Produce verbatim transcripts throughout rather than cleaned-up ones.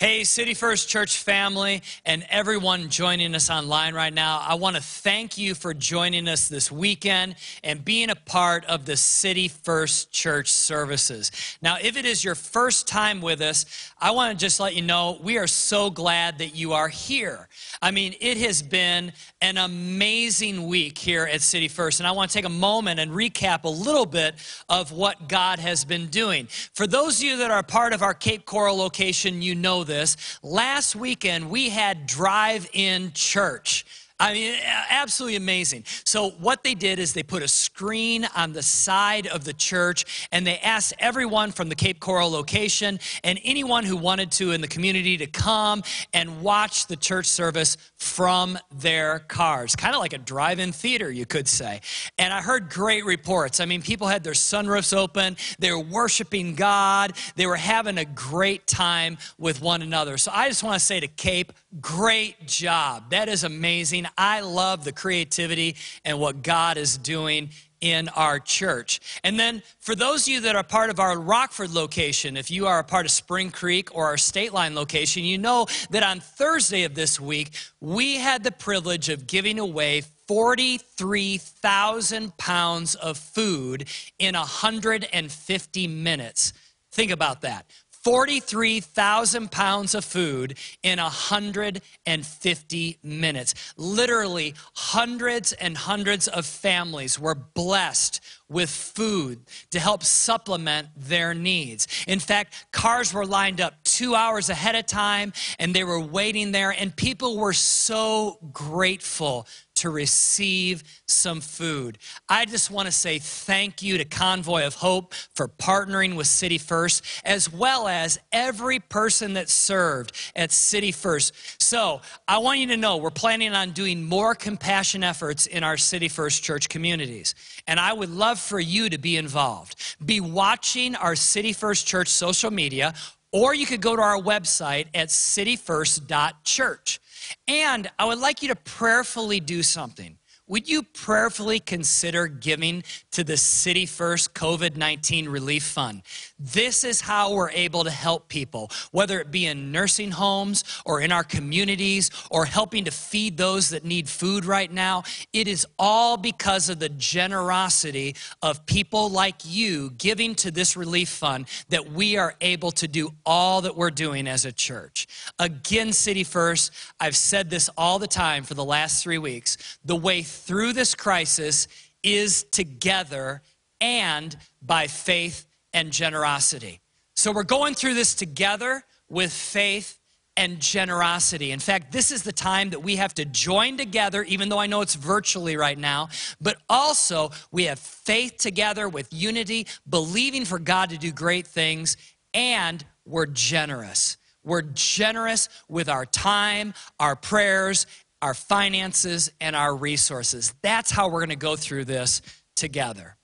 Hey, City First Church family and everyone joining us online right now, I want to thank you for joining us this weekend and being a part of the City First Church services. Now, if it is your first time with us, I want to just let you know we are so glad that you are here. I mean, it has been an amazing week here at City First, and I want to take a moment and recap a little bit of what God has been doing. For those of you that are part of our Cape Coral location, you know this. Last weekend, we had drive-in church. I mean, absolutely amazing. So what they did is they put a screen on the side of the church, and they asked everyone from the Cape Coral location and anyone who wanted to in the community to come and watch the church service from their cars, kind of like a drive-in theater, you could say. And I heard great reports. I mean, people had their sunroofs open. They were worshiping God. They were having a great time with one another. So I just want to say to Cape, great job. That is amazing. I love the creativity and what God is doing in our church. And then for those of you that are part of our Rockford location, if you are a part of Spring Creek or our State Line location, you know that on Thursday of this week, we had the privilege of giving away forty-three thousand pounds of food in one hundred fifty minutes. Think about that. forty-three thousand pounds of food in one hundred fifty minutes. Literally, hundreds and hundreds of families were blessed with food to help supplement their needs. In fact, cars were lined up two hours ahead of time, and they were waiting there, and people were so grateful to receive some food. I just want to say thank you to Convoy of Hope for partnering with City First, as well as every person that served at City First. So I want you to know we're planning on doing more compassion efforts in our City First Church communities, and I would love for you to be involved. Be watching our City First Church social media, or you could go to our website at city first dot church. And I would like you to prayerfully do something. Would you prayerfully consider giving to the City First COVID nineteen Relief Fund? This is how we're able to help people, whether it be in nursing homes or in our communities or helping to feed those that need food right now. It is all because of the generosity of people like you giving to this relief fund that we are able to do all that we're doing as a church. Again, City First, I've said this all the time for the last three weeks, the way through this crisis is together and by faith and generosity. So we're going through this together with faith and generosity. In fact, this is the time that we have to join together, even though I know it's virtually right now, but also we have faith together with unity, believing for God to do great things, and we're generous. We're generous with our time, our prayers, our finances, and our resources. That's how we're going to go through this together.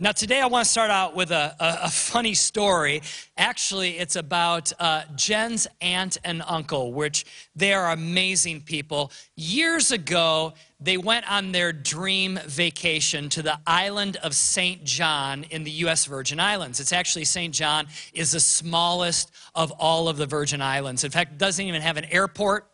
Now, today I want to start out with a, a, a funny story. Actually, it's about uh, Jen's aunt and uncle, which they are amazing people. Years ago, they went on their dream vacation to the island of Saint John in the U S Virgin Islands. It's actually, Saint John is the smallest of all of the Virgin Islands. In fact, it doesn't even have an airport.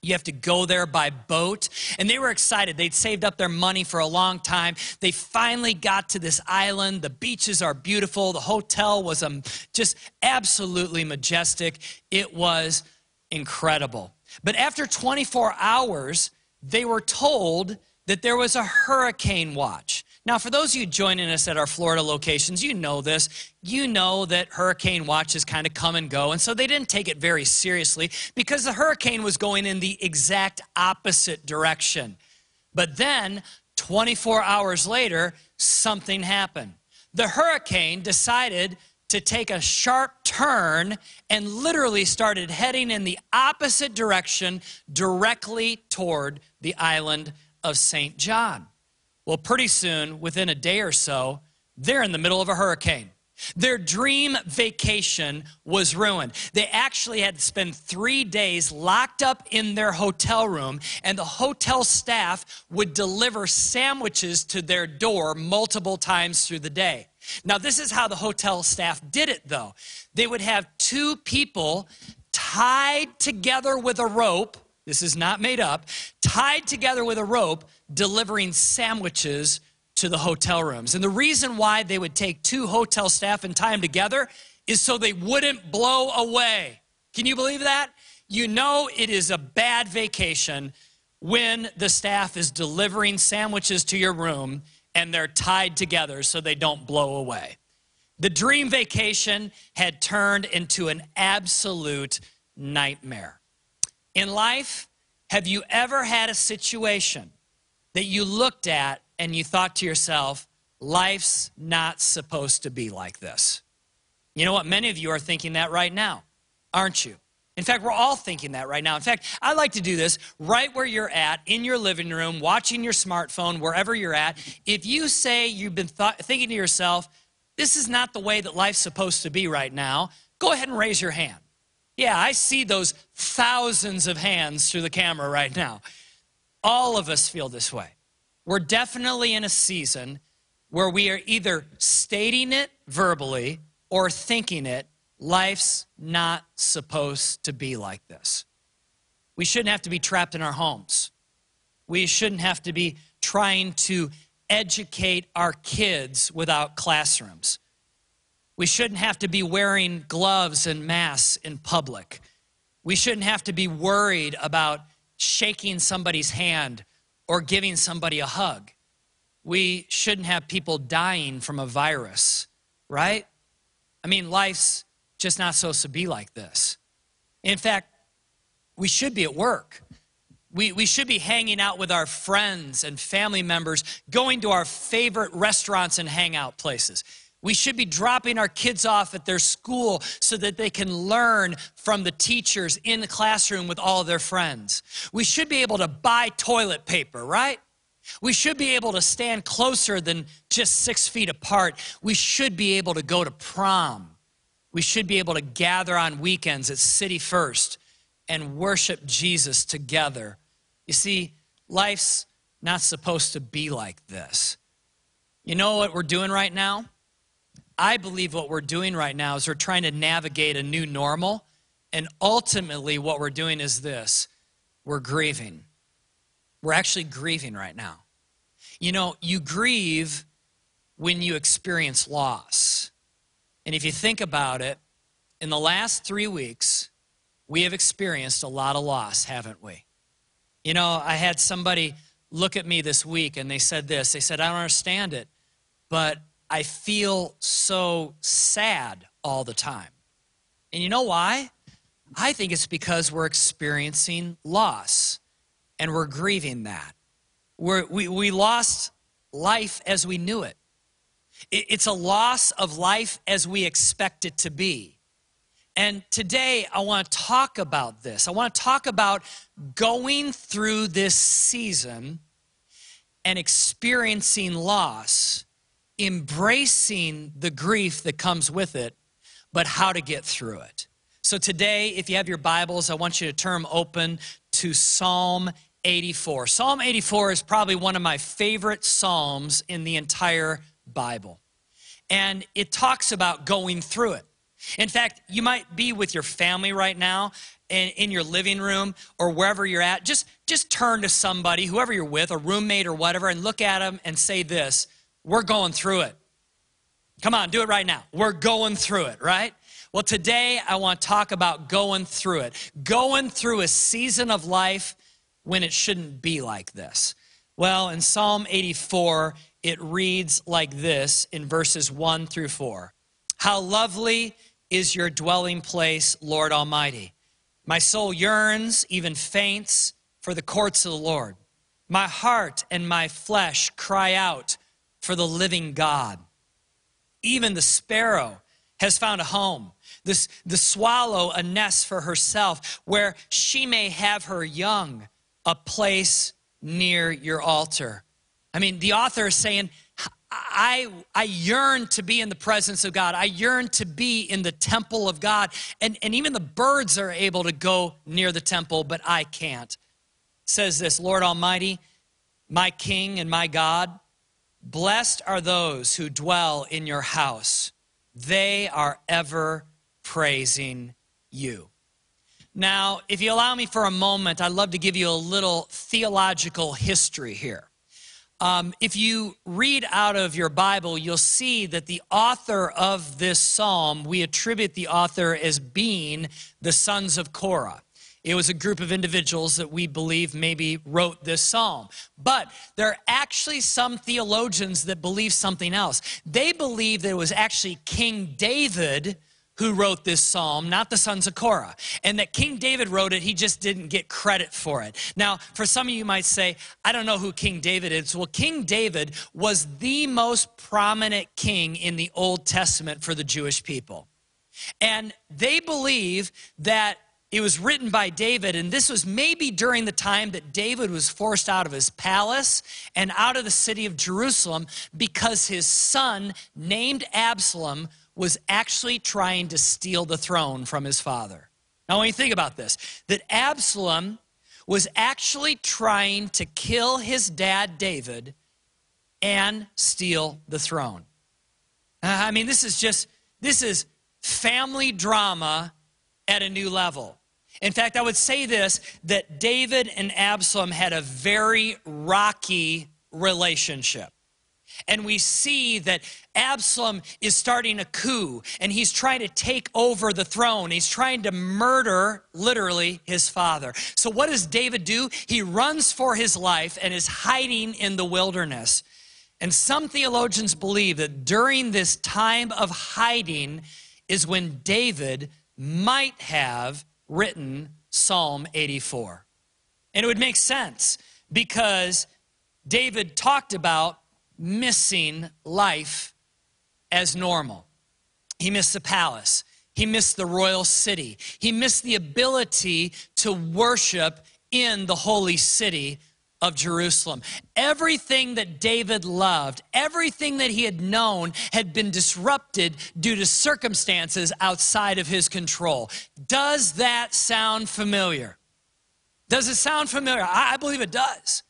You have to go there by boat. And they were excited. They'd saved up their money for a long time. They finally got to this island. The beaches are beautiful. The hotel was um, just absolutely majestic. It was incredible. But after twenty-four hours, they were told that there was a hurricane watch. Now, for those of you joining us at our Florida locations, you know this. You know that hurricane watches kind of come and go, and so they didn't take it very seriously because the hurricane was going in the exact opposite direction. But then, twenty-four hours later, something happened. The hurricane decided to take a sharp turn and literally started heading in the opposite direction directly toward the island of Saint John. Well, pretty soon, within a day or so, they're in the middle of a hurricane. Their dream vacation was ruined. They actually had to spend three days locked up in their hotel room, and the hotel staff would deliver sandwiches to their door multiple times through the day. Now, this is how the hotel staff did it, though. They would have two people tied together with a rope, this is not made up, tied together with a rope, delivering sandwiches to the hotel rooms. And the reason why they would take two hotel staff and tie them together is so they wouldn't blow away. Can you believe that? You know it is a bad vacation when the staff is delivering sandwiches to your room and they're tied together so they don't blow away. The dream vacation had turned into an absolute nightmare. In life, have you ever had a situation that you looked at and you thought to yourself, life's not supposed to be like this? You know what? Many of you are thinking that right now, aren't you? In fact, we're all thinking that right now. In fact, I like to do this right where you're at, in your living room, watching your smartphone, wherever you're at. If you say you've been th- thinking to yourself, this is not the way that life's supposed to be right now, go ahead and raise your hand. Yeah, I see those thousands of hands through the camera right now. All of us feel this way. We're definitely in a season where we are either stating it verbally or thinking it. Life's not supposed to be like this. We shouldn't have to be trapped in our homes. We shouldn't have to be trying to educate our kids without classrooms. We shouldn't have to be wearing gloves and masks in public. We shouldn't have to be worried about shaking somebody's hand or giving somebody a hug. We shouldn't have people dying from a virus, right? I mean, life's just not supposed to be like this. In fact, we should be at work. We, we should be hanging out with our friends and family members, going to our favorite restaurants and hangout places. We should be dropping our kids off at their school so that they can learn from the teachers in the classroom with all of their friends. We should be able to buy toilet paper, right? We should be able to stand closer than just six feet apart. We should be able to go to prom. We should be able to gather on weekends at City First and worship Jesus together. You see, life's not supposed to be like this. You know what we're doing right now? I believe what we're doing right now is we're trying to navigate a new normal, and ultimately what we're doing is this: we're grieving. We're actually grieving right now. You know, you grieve when you experience loss. And if you think about it, in the last three weeks, we have experienced a lot of loss, haven't we? You know, I had somebody look at me this week and they said this. They said, I don't understand it, but I feel so sad all the time. And you know why? I think it's because we're experiencing loss and we're grieving that. We're, we, we lost life as we knew it. It's a loss of life as we expect it to be. And today I want to talk about this. I want to talk about going through this season and experiencing loss, embracing the grief that comes with it, but how to get through it. So today, if you have your Bibles, I want you to turn open to Psalm eighty-four. Psalm eighty-four is probably one of my favorite psalms in the entire Bible. And it talks about going through it. In fact, you might be with your family right now and in your living room or wherever you're at. Just, just turn to somebody, whoever you're with, a roommate or whatever, and look at them and say this: we're going through it. Come on, do it right now. We're going through it, right? Well, today I want to talk about going through it. Going through a season of life when it shouldn't be like this. Well, in Psalm eighty-four, it reads like this in verses one through four. How lovely is your dwelling place, Lord Almighty. My soul yearns, even faints, for the courts of the Lord. My heart and my flesh cry out for the living God. Even the sparrow has found a home, this, the swallow a nest for herself, where she may have her young, a place near your altar. I mean, the author is saying, I, I yearn to be in the presence of God. I yearn to be in the temple of God. And, and even the birds are able to go near the temple, but I can't. It says this: Lord Almighty, my King and my God, blessed are those who dwell in your house. They are ever praising you. Now, if you allow me for a moment, I'd love to give you a little theological history here. Um, if you read out of your Bible, you'll see that the author of this psalm, we attribute the author as being the sons of Korah. It was a group of individuals that we believe maybe wrote this psalm. But there are actually some theologians that believe something else. They believe that it was actually King David who wrote this psalm, not the sons of Korah, and that King David wrote it, he just didn't get credit for it. Now, for some of you might say, I don't know who King David is. Well, King David was the most prominent king in the Old Testament for the Jewish people. And they believe that it was written by David, and this was maybe during the time that David was forced out of his palace and out of the city of Jerusalem because his son, named Absalom, was actually trying to steal the throne from his father. Now, when you think about this, that Absalom was actually trying to kill his dad, David, and steal the throne. I mean, this is just, this is family drama at a new level. In fact, I would say this, that David and Absalom had a very rocky relationship. And we see that Absalom is starting a coup, and he's trying to take over the throne. He's trying to murder, literally, his father. So what does David do? He runs for his life and is hiding in the wilderness. And some theologians believe that during this time of hiding is when David might have written Psalm eighty-four. And it would make sense because David talked about missing life as normal. He missed the palace. He missed the royal city. He missed the ability to worship in the holy city of Jerusalem. Everything that David loved, everything that he had known had been disrupted due to circumstances outside of his control. Does that sound familiar? Does it sound familiar? I believe it does.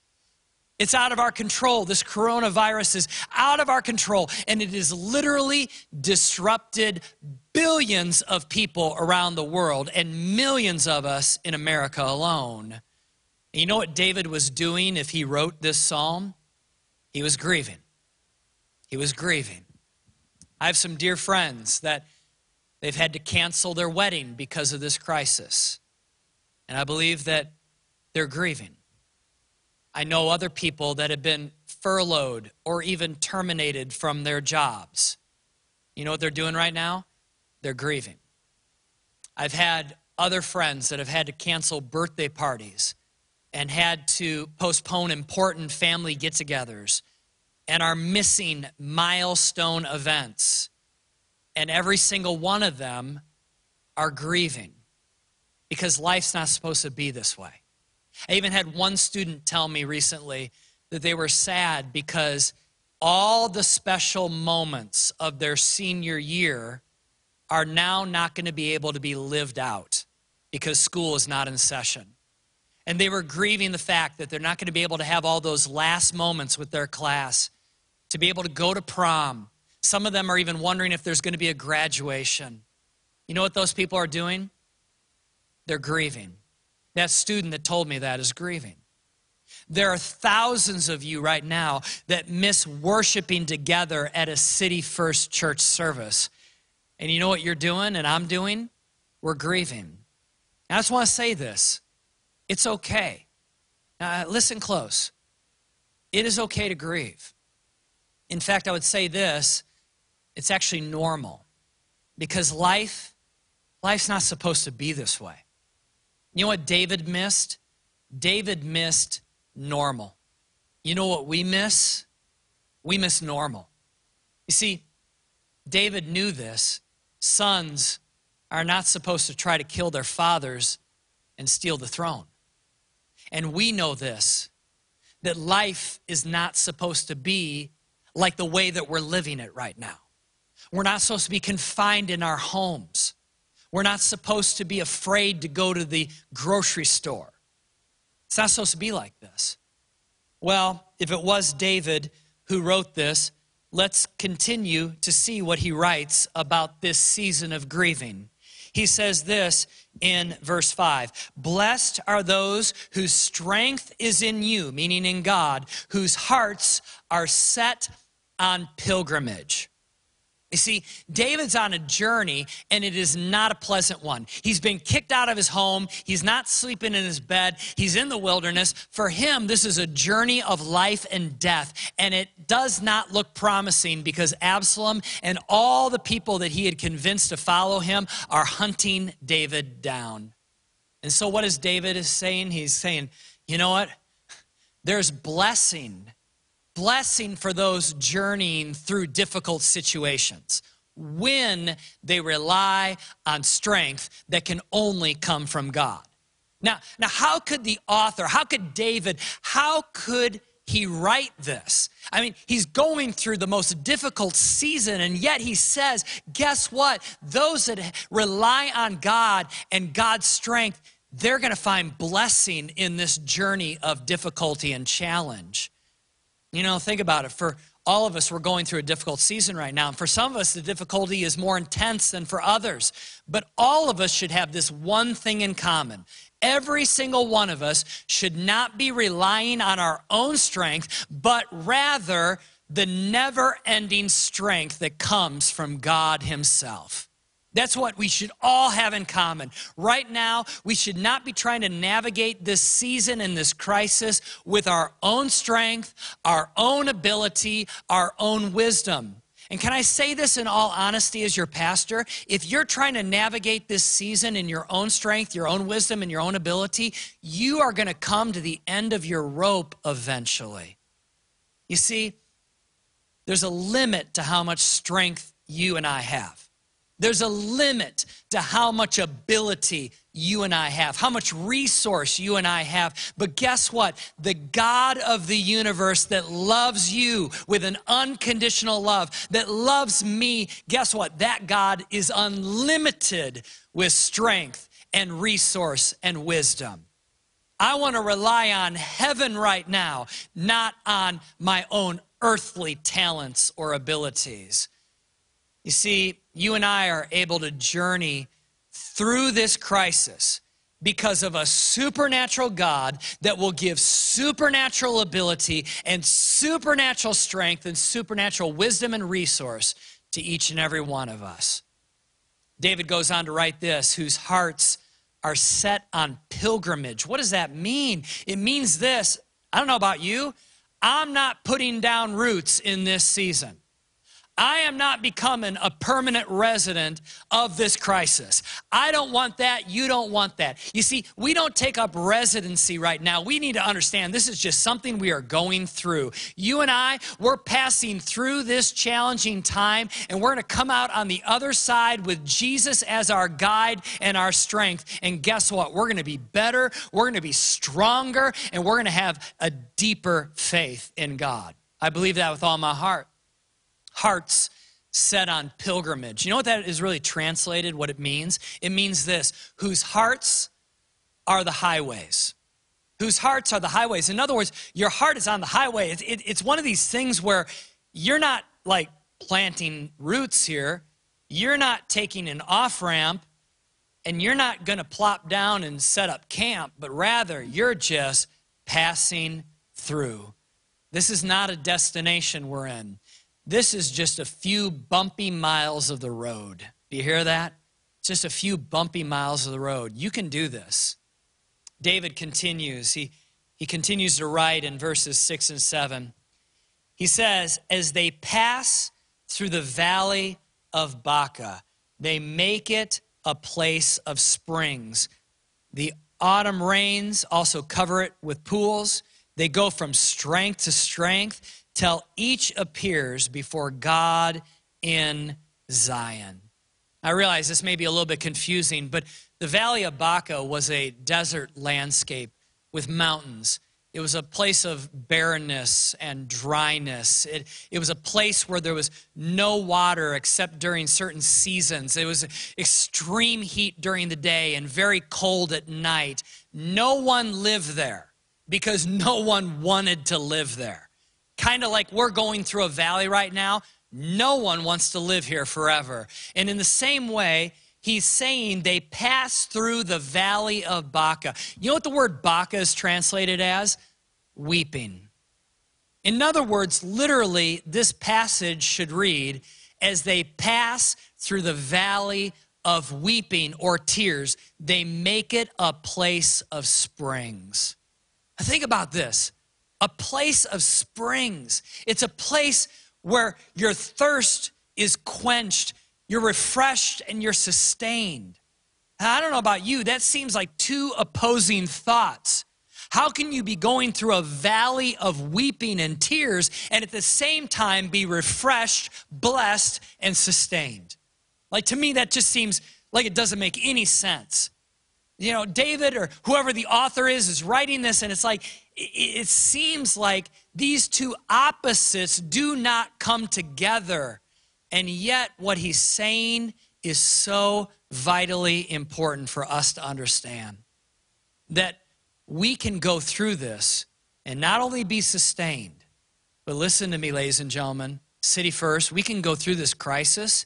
It's out of our control. This coronavirus is out of our control, and it has literally disrupted billions of people around the world and millions of us in America alone. And you know what David was doing if he wrote this psalm? He was grieving. He was grieving. I have some dear friends that they've had to cancel their wedding because of this crisis, and I believe that they're grieving. I know other people that have been furloughed or even terminated from their jobs. You know what they're doing right now? They're grieving. I've had other friends that have had to cancel birthday parties and had to postpone important family get-togethers and are missing milestone events. And every single one of them are grieving because life's not supposed to be this way. I even had one student tell me recently that they were sad because all the special moments of their senior year are now not going to be able to be lived out because school is not in session. And they were grieving the fact that they're not going to be able to have all those last moments with their class, to be able to go to prom. Some of them are even wondering if there's going to be a graduation. You know what those people are doing? They're grieving. That student that told me that is grieving. There are thousands of you right now that miss worshiping together at a City First Church service. And you know what you're doing and I'm doing? We're grieving. I just want to say this. It's okay. Now, listen close. It is okay to grieve. In fact, I would say this. It's actually normal. Because life, life's not supposed to be this way. You know what David missed? David missed normal. You know what we miss? We miss normal. You see, David knew this. Sons are not supposed to try to kill their fathers and steal the throne. And we know this, that life is not supposed to be like the way that we're living it right now. We're not supposed to be confined in our homes. We're not supposed to be afraid to go to the grocery store. It's not supposed to be like this. Well, if it was David who wrote this, let's continue to see what he writes about this season of grieving. He says this in verse five, "Blessed are those whose strength is in you," meaning in God, "whose hearts are set on pilgrimage." You see, David's on a journey, and it is not a pleasant one. He's been kicked out of his home. He's not sleeping in his bed. He's in the wilderness. For him, this is a journey of life and death, and it does not look promising because Absalom and all the people that he had convinced to follow him are hunting David down. And so what is David saying? He's saying, you know what? There's blessing. Blessing for those journeying through difficult situations when they rely on strength that can only come from God. Now, now how could the author, how could David, how could he write this? I mean, he's going through the most difficult season, and yet he says, guess what? Those that rely on God and God's strength, they're going to find blessing in this journey of difficulty and challenge. You know, think about it. For all of us, we're going through a difficult season right now. And for some of us, the difficulty is more intense than for others. But all of us should have this one thing in common. Every single one of us should not be relying on our own strength, but rather the never-ending strength that comes from God Himself. That's what we should all have in common. Right now, we should not be trying to navigate this season and this crisis with our own strength, our own ability, our own wisdom. And can I say this in all honesty as your pastor? If you're trying to navigate this season in your own strength, your own wisdom, and your own ability, you are going to come to the end of your rope eventually. You see, there's a limit to how much strength you and I have. There's a limit to how much ability you and I have, how much resource you and I have. But guess what? The God of the universe that loves you with an unconditional love, that loves me, guess what? That God is unlimited with strength and resource and wisdom. I want to rely on heaven right now, not on my own earthly talents or abilities. You see, you and I are able to journey through this crisis because of a supernatural God that will give supernatural ability and supernatural strength and supernatural wisdom and resource to each and every one of us. David goes on to write this, whose hearts are set on pilgrimage. What does that mean? It means this. I don't know about you. I'm not putting down roots in this season. I am not becoming a permanent resident of this crisis. I don't want that. You don't want that. You see, we don't take up residency right now. We need to understand this is just something we are going through. You and I, we're passing through this challenging time, and we're going to come out on the other side with Jesus as our guide and our strength. And guess what? We're going to be better. We're going to be stronger, and we're going to have a deeper faith in God. I believe that with all my heart. Hearts set on pilgrimage. You know what that is really translated, what it means? It means this, whose hearts are the highways. Whose hearts are the highways. In other words, your heart is on the highway. It, it, it's one of these things where you're not like planting roots here. You're not taking an off-ramp, and you're not going to plop down and set up camp, but rather you're just passing through. This is not a destination we're in. This is just a few bumpy miles of the road. Do you hear that? Just a few bumpy miles of the road. You can do this. David continues. He, he continues to write in verses six and seven. He says, as they pass through the valley of Baca, they make it a place of springs. The autumn rains also cover it with pools. They go from strength to strength, till each appears before God in Zion. I realize this may be a little bit confusing, but the Valley of Baca was a desert landscape with mountains. It was a place of barrenness and dryness. It, it was a place where there was no water except during certain seasons. It was extreme heat during the day and very cold at night. No one lived there because no one wanted to live there. Kind of like we're going through a valley right now. No one wants to live here forever. And in the same way, He's saying they passed through the valley of Baca. You know what the word Baca is translated as? Weeping. In other words, literally, this passage should read, as they pass through the valley of weeping or tears, they make it a place of springs. Now think about this, a place of springs. It's a place where your thirst is quenched, you're refreshed, and you're sustained. Now, I don't know about you, that seems like two opposing thoughts. How can you be going through a valley of weeping and tears and at the same time be refreshed, blessed, and sustained? Like, to me, that just seems like it doesn't make any sense. You know, David or whoever the author is is writing this, and it's like, it seems like these two opposites do not come together. And yet what he's saying is so vitally important for us to understand, that we can go through this and not only be sustained, but listen to me, ladies and gentlemen, City First, we can go through this crisis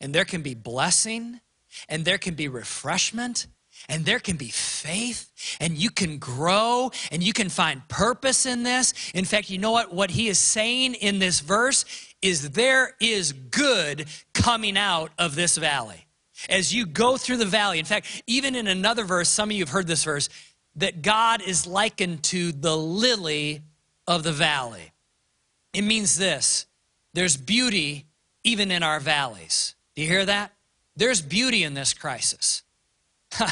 and there can be blessing and there can be refreshment and there can be faith, and you can grow, and you can find purpose in this. In fact, you know what? What he is saying in this verse is there is good coming out of this valley. As you go through the valley, in fact, even in another verse, some of you have heard this verse, that God is likened to the lily of the valley. It means this, there's beauty even in our valleys. Do you hear that? There's beauty in this crisis.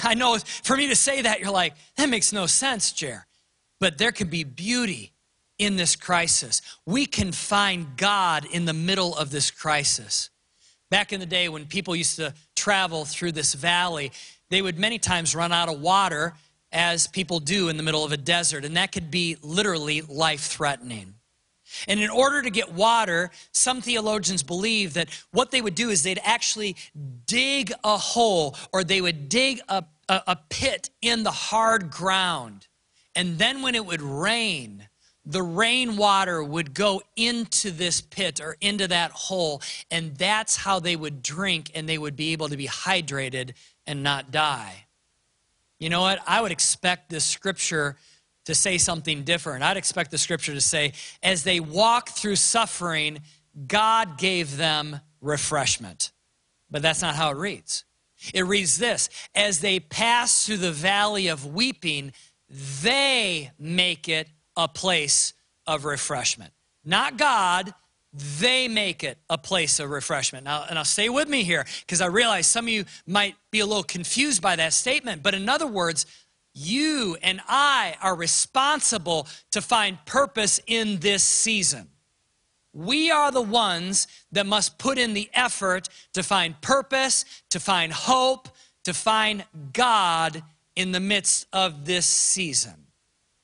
I know for me to say that, you're like, that makes no sense, Jer. But there can be beauty in this crisis. We can find God in the middle of this crisis. Back in the day when people used to travel through this valley, they would many times run out of water, as people do in the middle of a desert, and that could be literally life-threatening. And in order to get water, some theologians believe that what they would do is they'd actually dig a hole, or they would dig a, a, a pit in the hard ground. And then when it would rain, the rainwater would go into this pit or into that hole, and that's how they would drink, and they would be able to be hydrated and not die. You know what? I would expect this scripture to say something different. I'd expect the scripture to say, as they walk through suffering, God gave them refreshment. But that's not how it reads. It reads this, as they pass through the valley of weeping, they make it a place of refreshment. Not God, they make it a place of refreshment. Now, and I'll stay with me here, because I realize some of you might be a little confused by that statement, but in other words, you and I are responsible to find purpose in this season. We are the ones that must put in the effort to find purpose, to find hope, to find God in the midst of this season.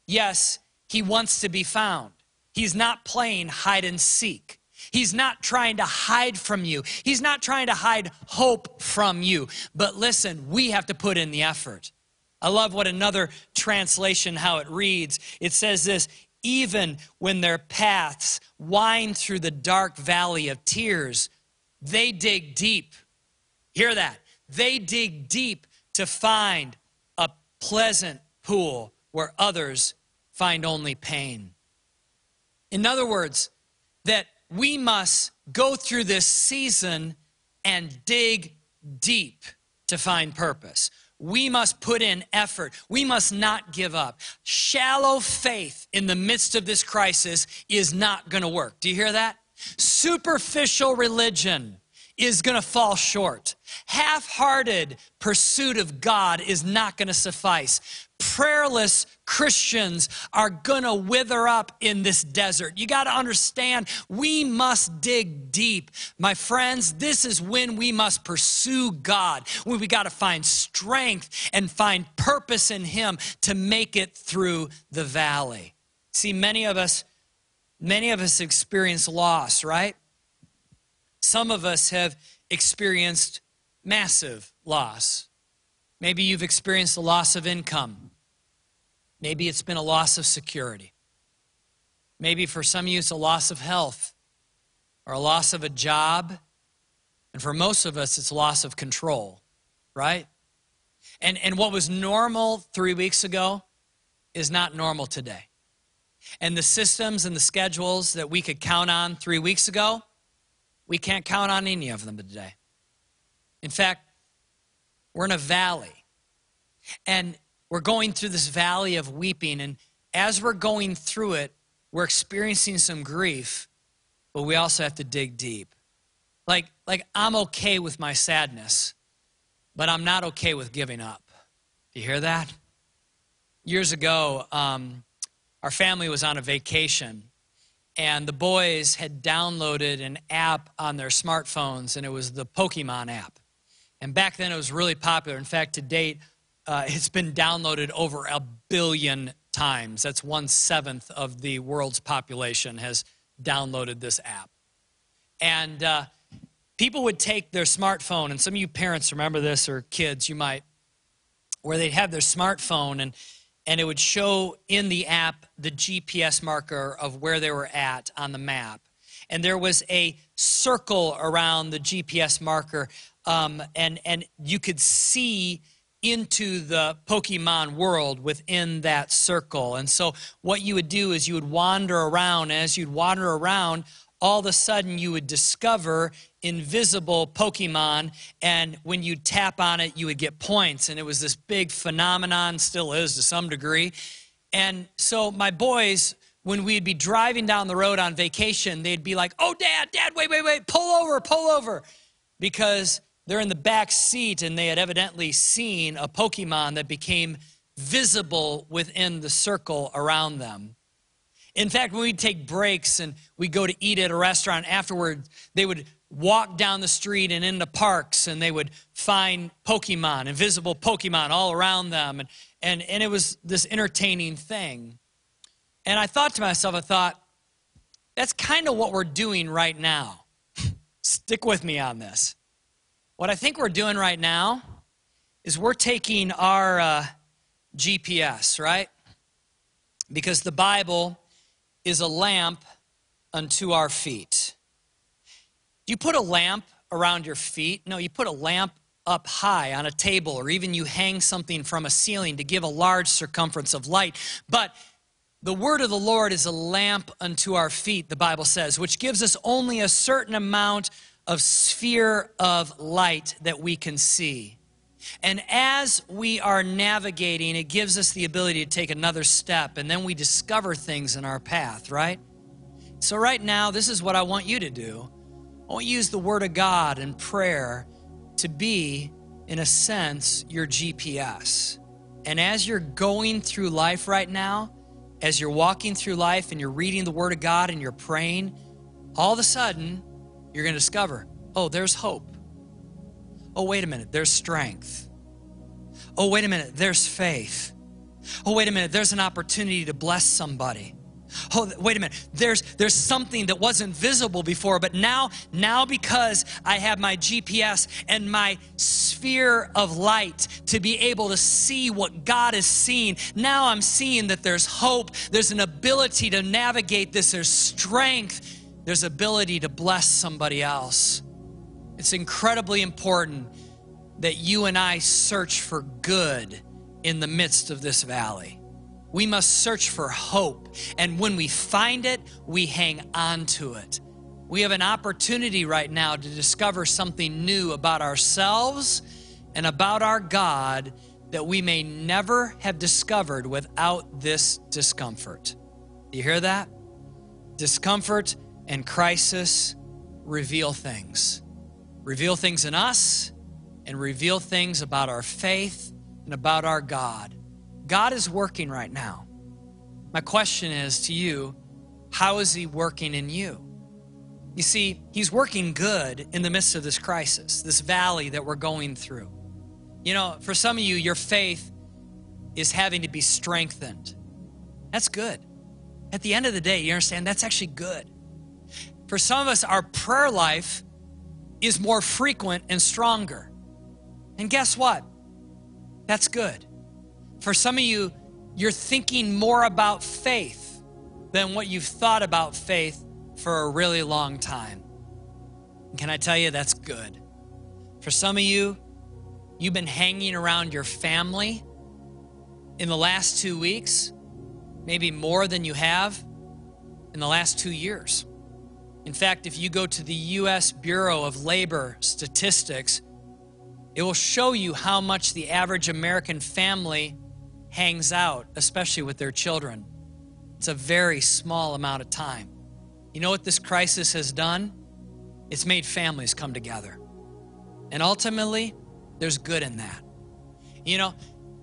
Yes, he wants to be found. He's not playing hide and seek. He's not trying to hide from you. He's not trying to hide hope from you. But listen, we have to put in the effort. I love what another translation, how it reads. It says this, even when their paths wind through the dark valley of tears, they dig deep. Hear that. They dig deep to find a pleasant pool where others find only pain. In other words, that we must go through this season and dig deep to find purpose. We must put in effort. We must not give up. Shallow faith in the midst of this crisis is not going to work. Do you hear that? Superficial religion is going to fall short. Half-hearted pursuit of God is not going to suffice. Prayerless Christians are going to wither up in this desert. You got to understand, we must dig deep. My friends, this is when we must pursue God, when we got to find strength and find purpose in him to make it through the valley. See, many of us, many of us experience loss, right? Some of us have experienced massive loss. Maybe you've experienced a loss of income. Maybe it's been a loss of security. Maybe for some of you it's a loss of health or a loss of a job. And for most of us, it's loss of control. right? And, and what was normal three weeks ago is not normal today. And the systems and the schedules that we could count on three weeks ago, we can't count on any of them today. In fact, we're in a valley. And we're going through this valley of weeping. And as we're going through it, we're experiencing some grief, but we also have to dig deep. Like, like I'm okay with my sadness, but I'm not okay with giving up. Do you hear that? Years ago, um, our family was on a vacation, and the boys had downloaded an app on their smartphones, and it was the Pokemon app. And back then, it was really popular. In fact, to date, uh, it's been downloaded over a billion times. That's one-seventh of the world's population has downloaded this app. And uh, people would take their smartphone, and some of you parents remember this, or kids, you might, where they'd have their smartphone, and And it would show in the app the G P S marker of where they were at on the map. And there was a circle around the G P S marker, um, and, and you could see into the Pokemon world within that circle. And so what you would do is you would wander around, and as you'd wander around, all of a sudden you would discover invisible Pokemon, and when you tap on it, you would get points. And it was this big phenomenon, still is to some degree. And so my boys, when we'd be driving down the road on vacation, they'd be like, oh, Dad, Dad, wait, wait, wait, pull over, pull over. Because they're in the back seat, and they had evidently seen a Pokemon that became visible within the circle around them. In fact, when we'd take breaks and we'd go to eat at a restaurant afterward, they would walk down the street and into parks, and they would find Pokemon, invisible Pokemon all around them. And, and, and it was this entertaining thing. And I thought to myself, I thought, that's kind of what we're doing right now. Stick with me on this. What I think we're doing right now is we're taking our uh, G P S, right? Because the Bible is a lamp unto our feet. Do you put a lamp around your feet? No, you put a lamp up high on a table, or even you hang something from a ceiling to give a large circumference of light. But the word of the Lord is a lamp unto our feet, the Bible says, which gives us only a certain amount of sphere of light that we can see. And as we are navigating, it gives us the ability to take another step, and then we discover things in our path, right? So right now, this is what I want you to do. I want you to use the Word of God and prayer to be, in a sense, your G P S. And as you're going through life right now, as you're walking through life and you're reading the Word of God and you're praying, all of a sudden, you're going to discover, oh, there's hope. Oh, wait a minute, there's strength. Oh, wait a minute, there's faith. Oh, wait a minute, there's an opportunity to bless somebody. Oh, wait a minute, there's there's something that wasn't visible before, but now, now because I have my G P S and my sphere of light to be able to see what God is seeing, now I'm seeing that there's hope, there's an ability to navigate this, there's strength, there's ability to bless somebody else. It's incredibly important that you and I search for good in the midst of this valley. We must search for hope, and when we find it, we hang on to it. We have an opportunity right now to discover something new about ourselves and about our God that we may never have discovered without this discomfort. Do you hear that? Discomfort and crisis reveal things. Reveal things in us and reveal things about our faith and about our God. God is working right now. My question is to you, how is he working in you? You see, he's working good in the midst of this crisis, this valley that we're going through. You know, for some of you, your faith is having to be strengthened. That's good. At the end of the day, you understand, that's actually good. For some of us, our prayer life is more frequent and stronger. And guess what? That's good. For some of you, you're thinking more about faith than what you've thought about faith for a really long time. And can I tell you, that's good. For some of you, you've been hanging around your family in the last two weeks, maybe more than you have in the last two years. In fact, if you go to the U S Bureau of Labor Statistics, it will show you how much the average American family hangs out, especially with their children. It's a very small amount of time. You know what this crisis has done? It's made families come together. And ultimately, there's good in that. You know,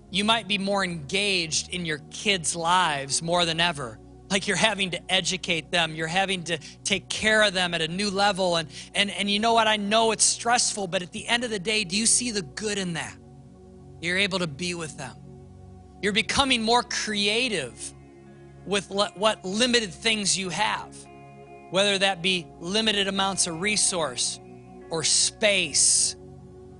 you might be more engaged in your kids' lives more than ever. Like you're having to educate them, you're having to take care of them at a new level. And, and, and you know what, I know it's stressful, but at the end of the day, do you see the good in that? You're able to be with them. You're becoming more creative with le- what limited things you have, whether that be limited amounts of resource or space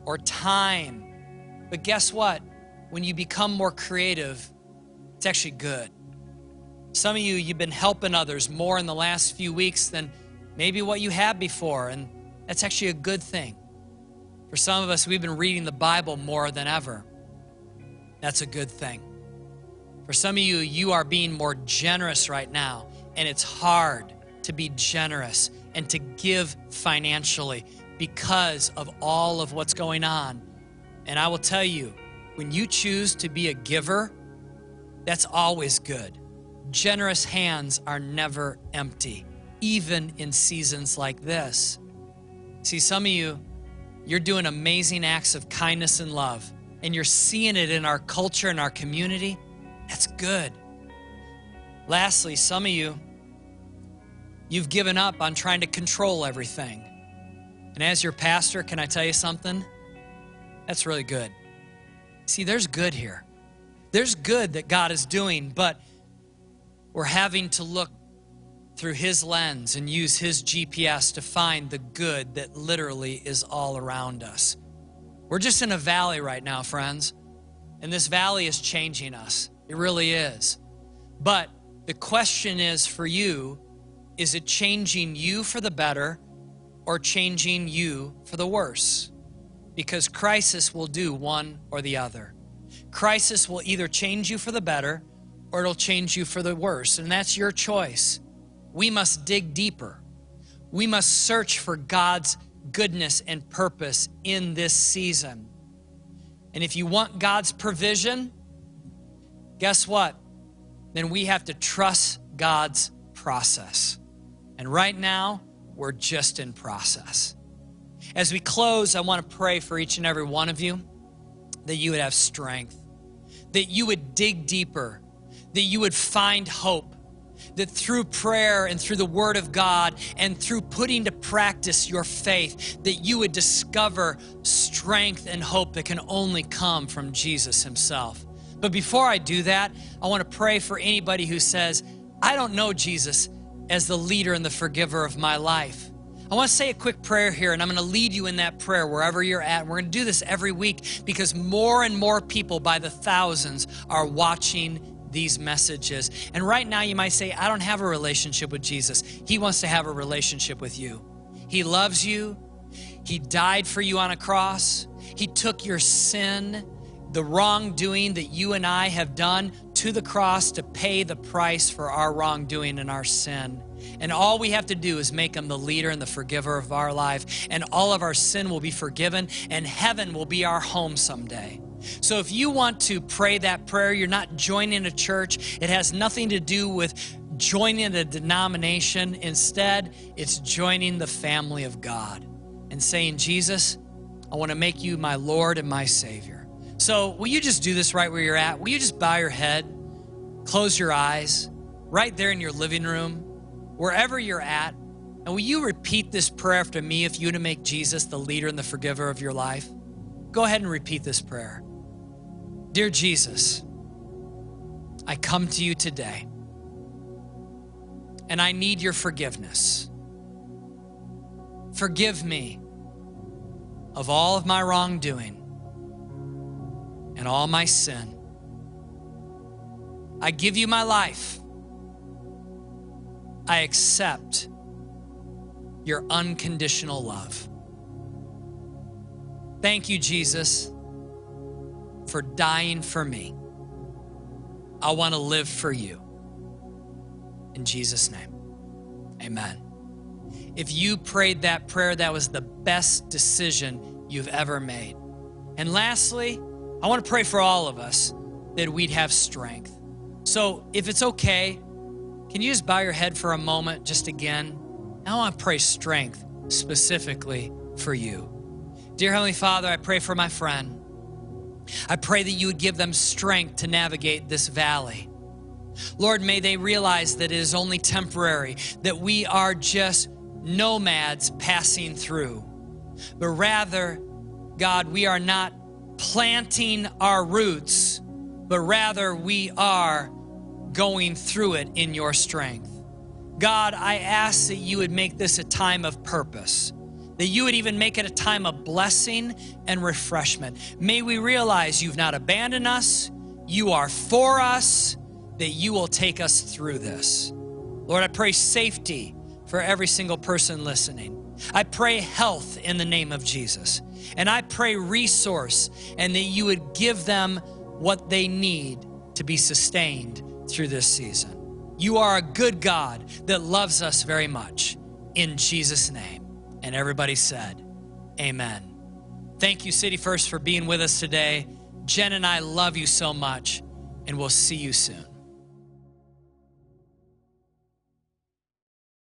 or time. But guess what? When you become more creative, it's actually good. Some of you, you've been helping others more in the last few weeks than maybe what you had before, and that's actually a good thing. For some of us, we've been reading the Bible more than ever. That's a good thing. For some of you, you are being more generous right now, and it's hard to be generous and to give financially because of all of what's going on. And I will tell you, when you choose to be a giver, that's always good. Generous hands are never empty, even in seasons like this. See, some of you, you're doing amazing acts of kindness and love, and you're seeing it in our culture and our community. That's good. Lastly, some of you, you've given up on trying to control everything. And as your pastor, can I tell you something? That's really good. See, there's good here. There's good that God is doing, but we're having to look through his lens and use his G P S to find the good that literally is all around us. We're just in a valley right now, friends, and this valley is changing us. It really is. But the question is for you, is it changing you for the better or changing you for the worse? Because crisis will do one or the other. Crisis will either change you for the better or it'll change you for the worse, and that's your choice. We must dig deeper. We must search for God's goodness and purpose in this season. And if you want God's provision, guess what? Then we have to trust God's process. And right now, we're just in process. As we close, I want to pray for each and every one of you that you would have strength, that you would dig deeper, that you would find hope, that through prayer and through the Word of God and through putting to practice your faith, that you would discover strength and hope that can only come from Jesus himself. But before I do that, I want to pray for anybody who says, I don't know Jesus as the leader and the forgiver of my life. I want to say a quick prayer here, and I'm going to lead you in that prayer wherever you're at. We're going to do this every week because more and more people by the thousands are watching these messages. And right now you might say, I don't have a relationship with Jesus. He wants to have a relationship with you. He loves you. He died for you on a cross. He took your sin, the wrongdoing that you and I have done, to the cross to pay the price for our wrongdoing and our sin. And all we have to do is make him the leader and the forgiver of our life, and all of our sin will be forgiven, and heaven will be our home someday. So if you want to pray that prayer, you're not joining a church. It has nothing to do with joining a denomination. Instead, it's joining the family of God and saying, Jesus, I want to make you my Lord and my Savior. So will you just do this right where you're at? Will you just bow your head, close your eyes, right there in your living room, wherever you're at, and will you repeat this prayer after me if you want to make Jesus the leader and the forgiver of your life? Go ahead and repeat this prayer. Dear Jesus, I come to you today, and I need your forgiveness. Forgive me of all of my wrongdoing and all my sin. I give you my life. I accept your unconditional love. Thank you, Jesus, for dying for me. I want to live for you. In Jesus' name, amen. If you prayed that prayer, that was the best decision you've ever made. And lastly, I want to pray for all of us that we'd have strength. So if it's okay, can you just bow your head for a moment just again? I want to pray strength specifically for you. Dear Heavenly Father, I pray for my friend. I pray that you would give them strength to navigate this valley. Lord, may they realize that it is only temporary, that we are just nomads passing through. But rather, God, we are not planting our roots, but rather we are going through it in your strength. God, I ask that you would make this a time of purpose, that you would even make it a time of blessing and refreshment. May we realize you've not abandoned us, you are for us, that you will take us through this. Lord, I pray safety for every single person listening. I pray health in the name of Jesus. And I pray resource, and that you would give them what they need to be sustained through this season. You are a good God that loves us very much. In Jesus' name. And everybody said, amen. Thank you, City First, for being with us today. Jen and I love you so much, and we'll see you soon.